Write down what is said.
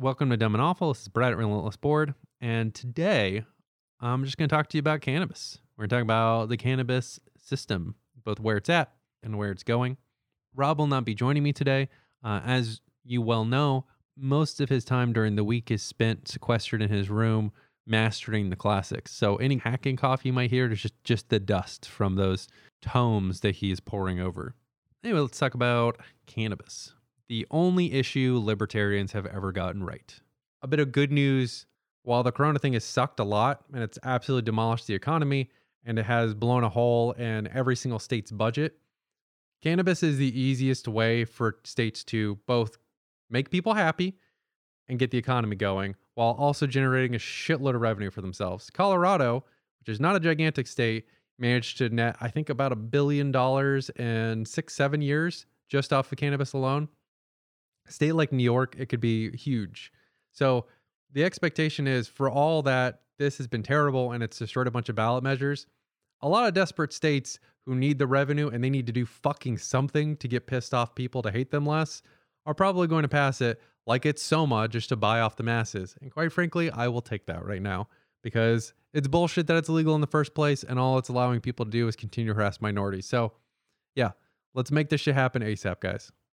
Welcome to Dumb and Awful. This is Brad at Relentless Board, and today I'm just going to talk to you about cannabis. We're going to talk about the cannabis system, both where it's at and where it's going. Rob will not be joining me today. As you well know, most of his time during the week is spent sequestered in his room mastering the classics. So any hacking cough you might hear is just the dust from those tomes that he is pouring over. Anyway, let's talk about cannabis. The only issue libertarians have ever gotten right. A bit of good news, while the corona thing has sucked a lot and it's absolutely demolished the economy and it has blown a hole in every single state's budget, cannabis is the easiest way for states to both make people happy and get the economy going while also generating a shitload of revenue for themselves. Colorado, which is not a gigantic state, managed to net, I think, about $1 billion in 6-7 years just off of cannabis alone. A state like New York, it could be huge. So the expectation is, for all that this has been terrible and it's destroyed a bunch of ballot measures, a lot of desperate states who need the revenue and they need to do fucking something to get pissed off people to hate them less are probably going to pass it like it's SOMA just to buy off the masses. And quite frankly, I will take that right now, because it's bullshit that it's illegal in the first place and all it's allowing people to do is continue to harass minorities. So yeah, let's make this shit happen ASAP, guys.